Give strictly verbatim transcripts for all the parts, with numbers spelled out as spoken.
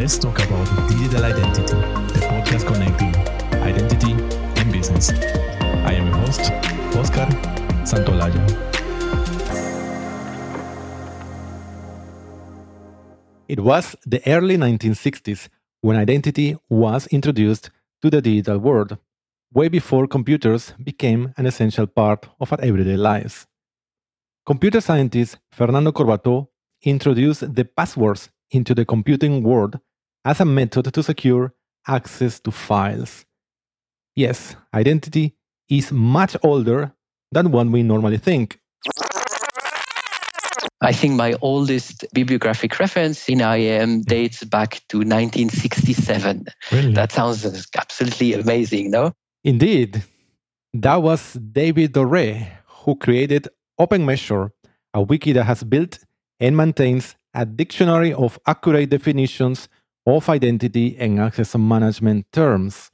Let's talk about digital identity, the podcast connecting identity and business. I am your host, Oscar Santolaya. It was the early nineteen sixties when identity was introduced to the digital world, way before computers became an essential part of our everyday lives. Computer scientist Fernando Corbató introduced the passwords into the computing world as a method to secure access to files. Yes, identity is much older than what we normally think. I think my oldest bibliographic reference in I A M dates back to nineteen sixty-seven. Really? That sounds absolutely amazing, no? Indeed. That was David Doré, who created OpenMeasure, a wiki that has built and maintains a dictionary of accurate definitions of identity and access management terms.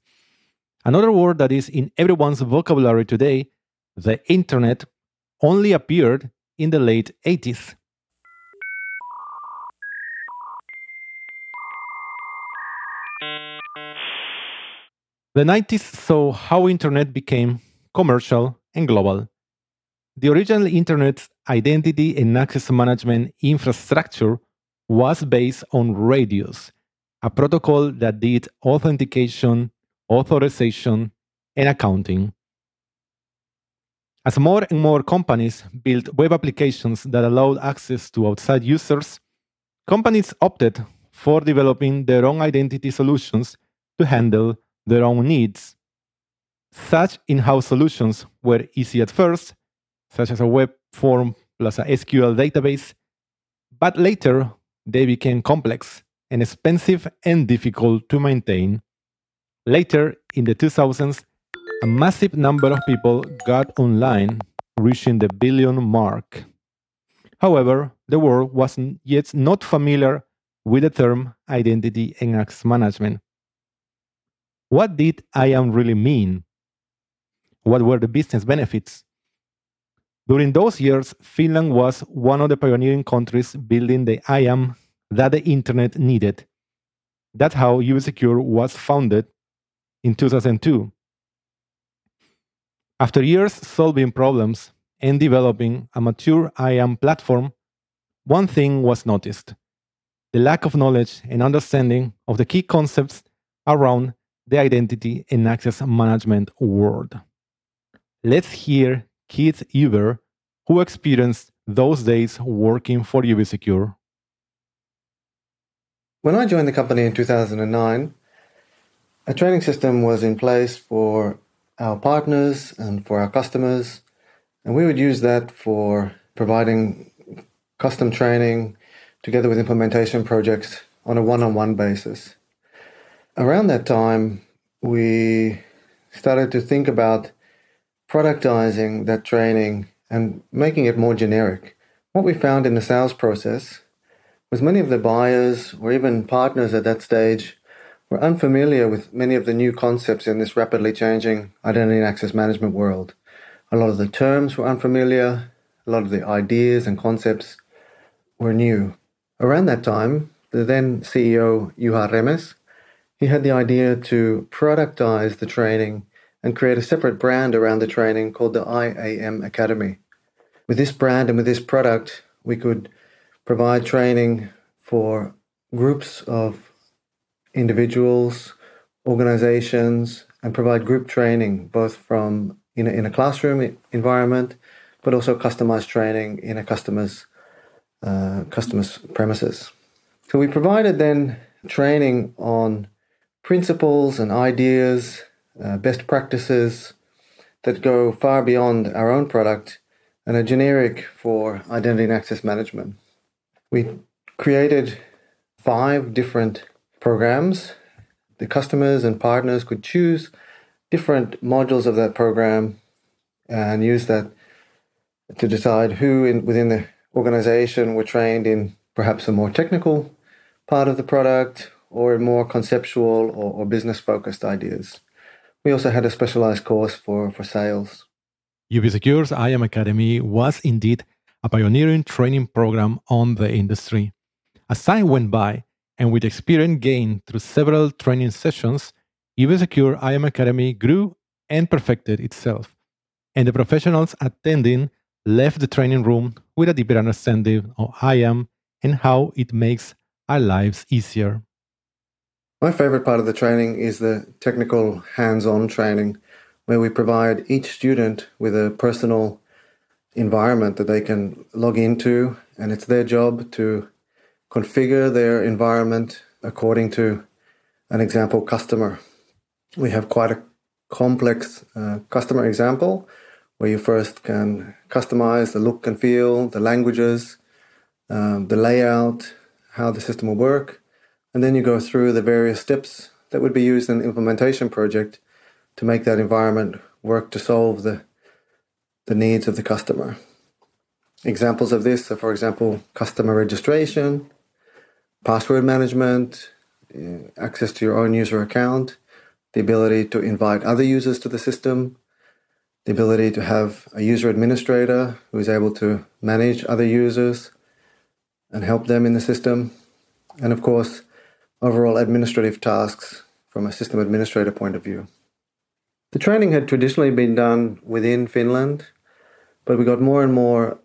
Another word that is in everyone's vocabulary today, the internet, only appeared in the late eighties. The nineties saw how internet became commercial and global. The original internet's identity and access management infrastructure was based on radios, a protocol that did authentication, authorization, and accounting. As more and more companies built web applications that allowed access to outside users, companies opted for developing their own identity solutions to handle their own needs. Such in-house solutions were easy at first, such as a web form plus a S Q L database, but later they became complex and expensive and difficult to maintain. Later, in the two thousands, a massive number of people got online, reaching the billion mark. However, the world was yet not familiar with the term identity and access management. What did I A M really mean? What were the business benefits? During those years, Finland was one of the pioneering countries building the I A M that the internet needed. That's how Ubisecure was founded in two thousand two. After years solving problems and developing a mature I A M platform, one thing was noticed: the lack of knowledge and understanding of the key concepts around the identity and access management world. Let's hear Keith Eber, who experienced those days working for Ubisecure. When I joined the company in two thousand nine, a training system was in place for our partners and for our customers, and we would use that for providing custom training together with implementation projects on a one-on-one basis. Around that time, we started to think about productizing that training and making it more generic. What we found in the sales process was many of the buyers or even partners at that stage were unfamiliar with many of the new concepts in this rapidly changing identity and access management world. A lot of the terms were unfamiliar, a lot of the ideas and concepts were new. Around that time, the then C E O, Juha Remes, he had the idea to productize the training and create a separate brand around the training called the I A M Academy. With this brand and with this product, we could provide training for groups of individuals, organizations, and provide group training, both from in a, in a classroom environment, but also customized training in a customer's, uh, customer's premises. So we provided then training on principles and ideas, Uh, best practices that go far beyond our own product and are generic for identity and access management. We created five different programs. The customers and partners could choose different modules of that program and use that to decide who in, within the organization were trained in perhaps a more technical part of the product or in more conceptual or, or business-focused ideas. We also had a specialized course for, for sales. Ubisecure's I A M Academy was indeed a pioneering training program on the industry. As time went by, and with experience gained through several training sessions, Ubisecure I A M Academy grew and perfected itself, and the professionals attending left the training room with a deeper understanding of I A M and how it makes our lives easier. My favorite part of the training is the technical hands-on training, where we provide each student with a personal environment that they can log into, and it's their job to configure their environment according to an example customer. We have quite a complex uh, customer example where you first can customize the look and feel, the languages, um, the layout, how the system will work, and then you go through the various steps that would be used in an implementation project to make that environment work to solve the the needs of the customer. Examples of this are, for example, customer registration, password management, access to your own user account, the ability to invite other users to the system, the ability to have a user administrator who is able to manage other users and help them in the system, and of course, overall administrative tasks from a system administrator point of view. The training had traditionally been done within Finland, but we got more and more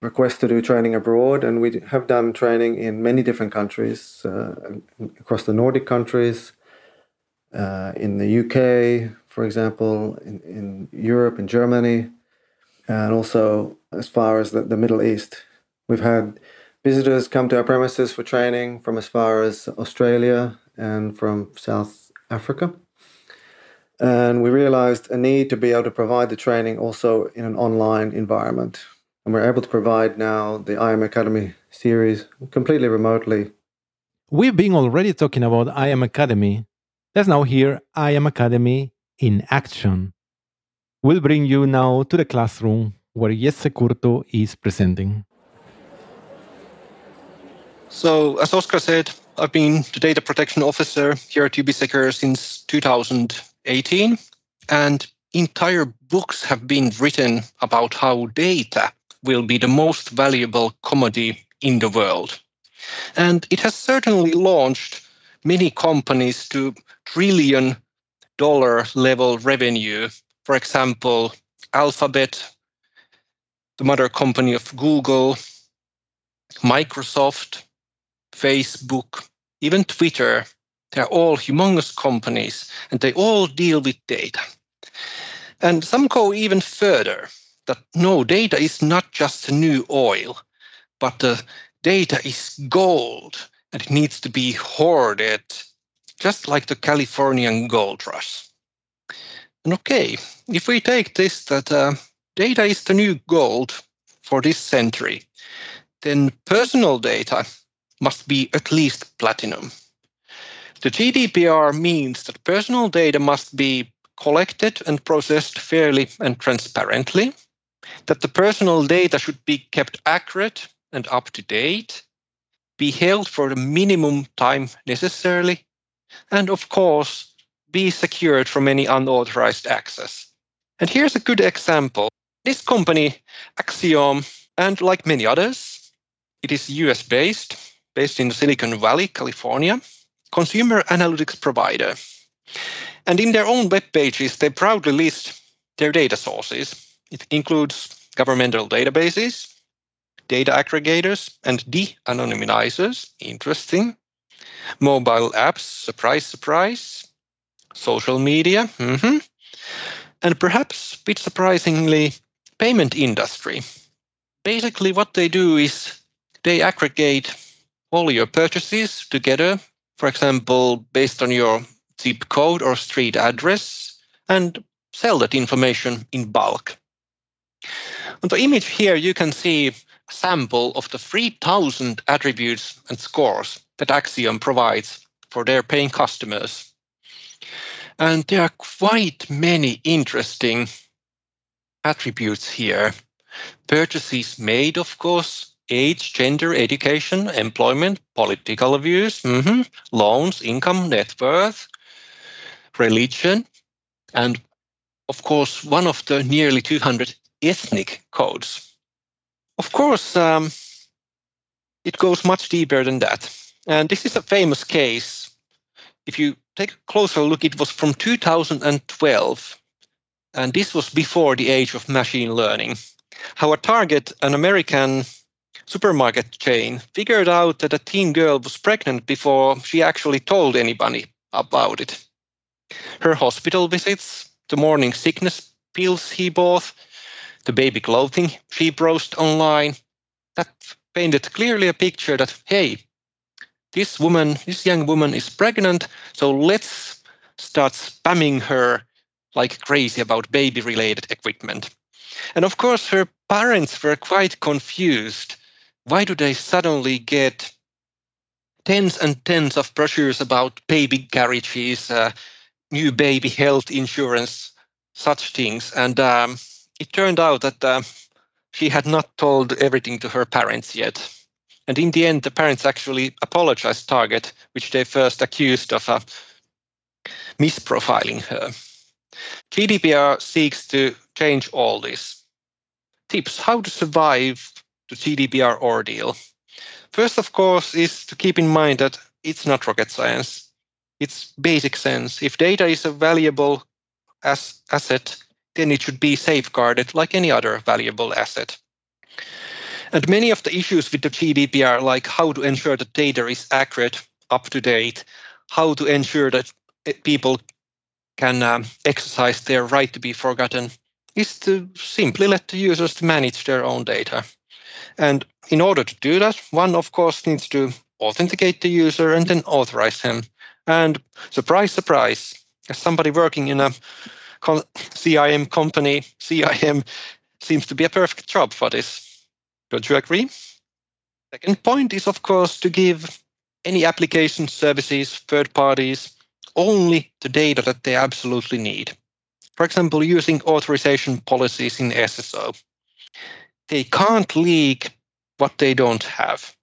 requests to do training abroad, and we have done training in many different countries, uh, across the Nordic countries, uh, in the U K, for example, in, in Europe, in Germany, and also as far as the, the Middle East. We've had visitors come to our premises for training from as far as Australia and from South Africa. And we realized a need to be able to provide the training also in an online environment. And we're able to provide now the I A M Academy series completely remotely. We've been already talking about I A M Academy. Let's now hear I A M Academy in action. We'll bring you now to the classroom where Jesse Curto is presenting. So, as Oscar said, I've been the Data Protection Officer here at Ubisecure since two thousand eighteen, and entire books have been written about how data will be the most valuable commodity in the world. And it has certainly launched many companies to trillion dollar level revenue. For example, Alphabet, the mother company of Google, Microsoft, Facebook, even Twitter. They're all humongous companies, and they all deal with data. And some go even further, that no, data is not just new oil, but the data is gold, and it needs to be hoarded, just like the Californian gold rush. And okay, if we take this, that uh, data is the new gold for this century, then personal data must be at least platinum. The G D P R means that personal data must be collected and processed fairly and transparently, that the personal data should be kept accurate and up to date, be held for the minimum time necessarily, and of course, be secured from any unauthorized access. And here's a good example. This company, Axiom, and like many others, it is U S-based, based in Silicon Valley, California, consumer analytics provider. And in their own web pages, they proudly list their data sources. It includes governmental databases, data aggregators, and de-anonymizers, interesting, mobile apps, surprise, surprise, social media, mm-hmm. and perhaps, a bit surprisingly, payment industry. Basically, what they do is they aggregate all your purchases together, for example, based on your zip code or street address, and sell that information in bulk. On the image here, you can see a sample of the three thousand attributes and scores that Axiom provides for their paying customers. And there are quite many interesting attributes here. Purchases made, of course, age, gender, education, employment, political views, mm-hmm. loans, income, net worth, religion, and of course, one of the nearly two hundred ethnic codes. Of course, um, it goes much deeper than that. And this is a famous case. If you take a closer look, it was from two thousand twelve. And this was before the age of machine learning. How a target, an American supermarket chain, figured out that a teen girl was pregnant before she actually told anybody about it. Her hospital visits, the morning sickness pills he bought, the baby clothing she browsed online, that painted clearly a picture that, hey, this woman, this young woman is pregnant, so let's start spamming her like crazy about baby-related equipment. And of course, her parents were quite confused. Why do they suddenly get tens and tens of brochures about baby carriages, uh, new baby health insurance, such things? And um, it turned out that uh, she had not told everything to her parents yet. And in the end, the parents actually apologized to Target, which they first accused of uh, misprofiling her. G D P R seeks to change all this. Tips how to survive the G D P R ordeal. First, of course, is to keep in mind that it's not rocket science. It's basic sense. If data is a valuable as asset, then it should be safeguarded like any other valuable asset. And many of the issues with the G D P R, like how to ensure that data is accurate, up to date, how to ensure that people can um, exercise their right to be forgotten, is to simply let the users manage their own data. And in order to do that, one, of course, needs to authenticate the user and then authorize him. And surprise, surprise, as somebody working in a C I M company, C I M seems to be a perfect job for this. Don't you agree? Second point is, of course, to give any application services, third parties, only the data that they absolutely need. For example, using authorization policies in S S O. They can't leak what they don't have.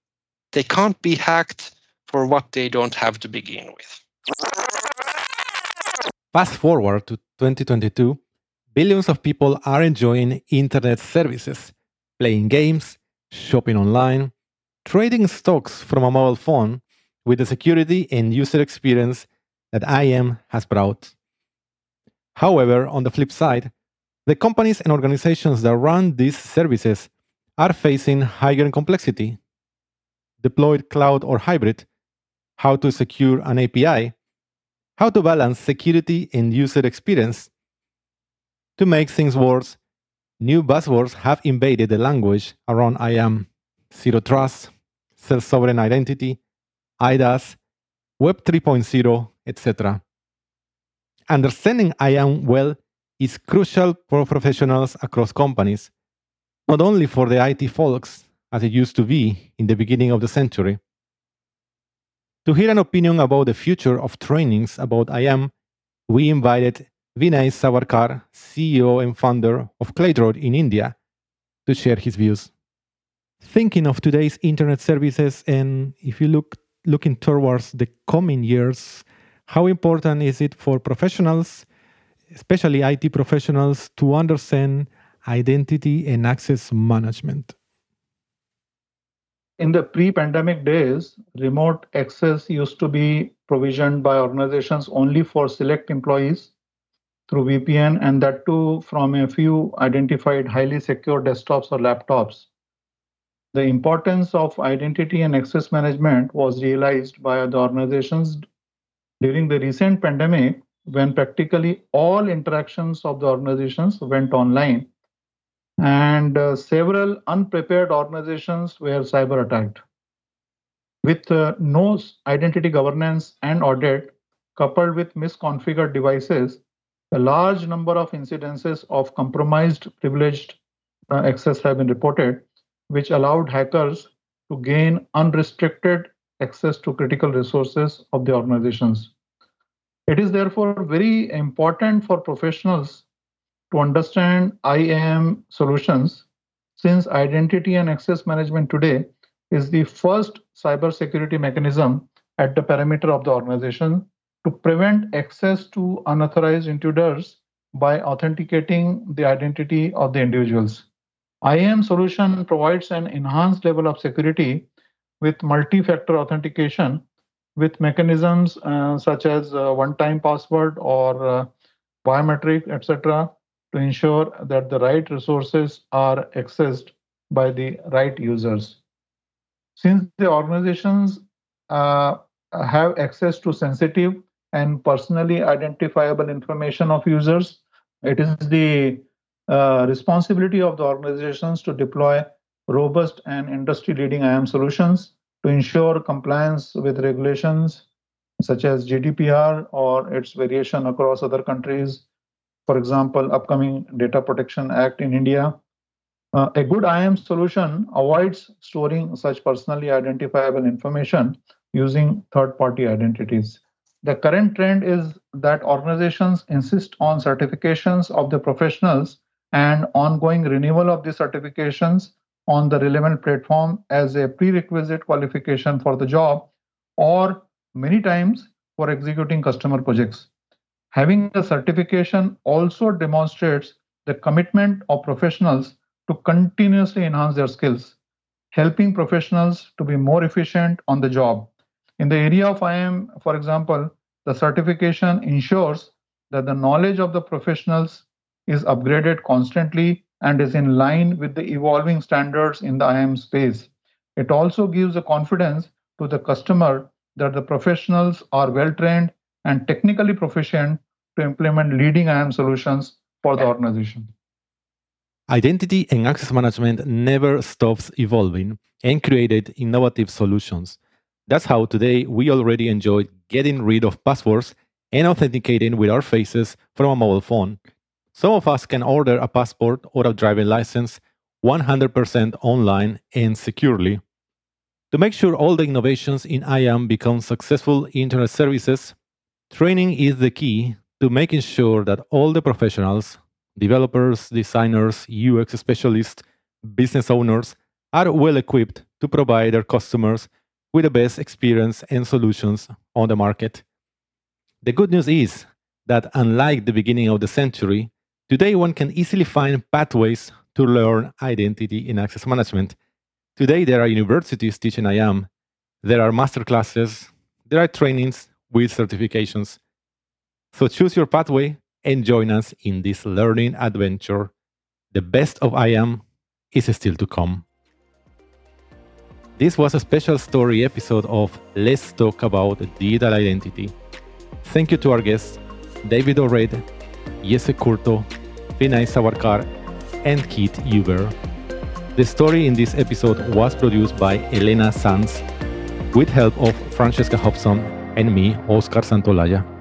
They can't be hacked for what they don't have to begin with. Fast forward to twenty twenty-two, billions of people are enjoying internet services, playing games, shopping online, trading stocks from a mobile phone with the security and user experience that I A M has brought. However, on the flip side, the companies and organizations that run these services are facing higher complexity. Deployed cloud or hybrid, how to secure an A P I, how to balance security and user experience. To make things worse, new buzzwords have invaded the language around I A M. Zero Trust, Self-Sovereign Identity, I D A S, Web three point oh, et cetera. Understanding I A M well is crucial for professionals across companies, not only for the I T folks, as it used to be in the beginning of the century. To hear an opinion about the future of trainings about I A M, we invited Vinay Sawarkar, C E O and founder of Claydroid in India, to share his views. Thinking of today's internet services, and if you look looking towards the coming years, how important is it for professionals, especially I T professionals, to understand identity and access management? In the pre-pandemic days, remote access used to be provisioned by organizations only for select employees through V P N, and that too from a few identified highly secure desktops or laptops. The importance of identity and access management was realized by the organizations during the recent pandemic, when practically all interactions of the organizations went online, and uh, several unprepared organizations were cyber attacked. With uh, no identity governance and audit, coupled with misconfigured devices, a large number of incidences of compromised privileged uh, access have been reported, which allowed hackers to gain unrestricted access to critical resources of the organizations. It is therefore very important for professionals to understand I A M solutions, since identity and access management today is the first cybersecurity mechanism at the perimeter of the organization to prevent access to unauthorized intruders by authenticating the identity of the individuals. I A M solution provides an enhanced level of security with multi-factor authentication with mechanisms uh, such as uh, one-time password or uh, biometric, et cetera, to ensure that the right resources are accessed by the right users. Since the organizations uh, have access to sensitive and personally identifiable information of users, it is the uh, responsibility of the organizations to deploy robust and industry-leading I A M solutions to ensure compliance with regulations such as G D P R or its variation across other countries. For example, upcoming Data Protection Act in India. Uh, a good I A M solution avoids storing such personally identifiable information using third-party identities. The current trend is that organizations insist on certifications of the professionals and ongoing renewal of the certifications on the relevant platform as a prerequisite qualification for the job, or many times for executing customer projects. Having the certification also demonstrates the commitment of professionals to continuously enhance their skills, helping professionals to be more efficient on the job. In the area of I A M, for example, the certification ensures that the knowledge of the professionals is upgraded constantly and is in line with the evolving standards in the I A M space. It also gives the confidence to the customer that the professionals are well-trained and technically proficient to implement leading I A M solutions for the organization. Identity and access management never stops evolving and created innovative solutions. That's how today we already enjoy getting rid of passwords and authenticating with our faces from a mobile phone. Some of us can order a passport or a driving license one hundred percent online and securely. To make sure all the innovations in I A M become successful internet services, training is the key to making sure that all the professionals, developers, designers, U X specialists, business owners, are well equipped to provide their customers with the best experience and solutions on the market. The good news is that unlike the beginning of the century, today one can easily find pathways to learn identity and access management. Today there are universities teaching I A M, there are master classes, there are trainings with certifications. So choose your pathway and join us in this learning adventure. The best of I A M is still to come. This was a special story episode of Let's Talk About Digital Identity. Thank you to our guests, David Doré, Jesse Curto, Vinay Sawarkar, and Keith Eber. The story in this episode was produced by Elena Sanz with help of Francesca Hobson and me, Oscar Santolaya.